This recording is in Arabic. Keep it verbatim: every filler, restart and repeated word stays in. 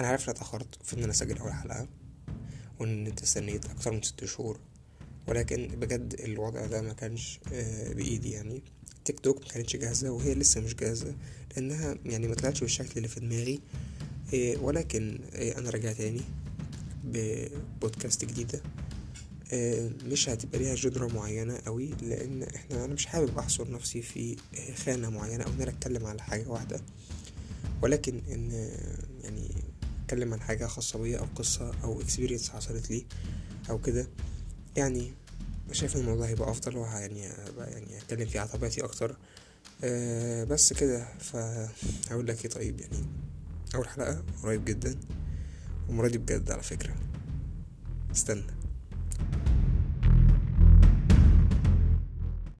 انا عارف ان اتاخرت في ان انا اسجل اول حلقه وان انت استنيت اكتر من ست شهور، ولكن بجد الوضع ده ما كانش بايدي. يعني تيك توك ما كانتش جاهزه وهي لسه مش جاهزه لانها يعني ما طلعتش بالشكل اللي في دماغي، ولكن انا راجع تاني ببودكاست جديده مش هتبقى ليها جدرة معينة قوي، لان احنا انا مش حابب احصر نفسي في خانة معينة او ان انا اتكلم على حاجة واحدة، ولكن ان يعني اتكلم عن حاجة خاصة بيا او قصة او اكسبيرينس حصلت لي او كده. يعني شايف ان الموضوع هيبقى افضل ويعني يعني اتكلم فيه على طبيعتي اكتر أه بس كده. فهقول لك ايه، طيب يعني اول حلقة قريب جدا ومرادي بجد على فكرة، استنى.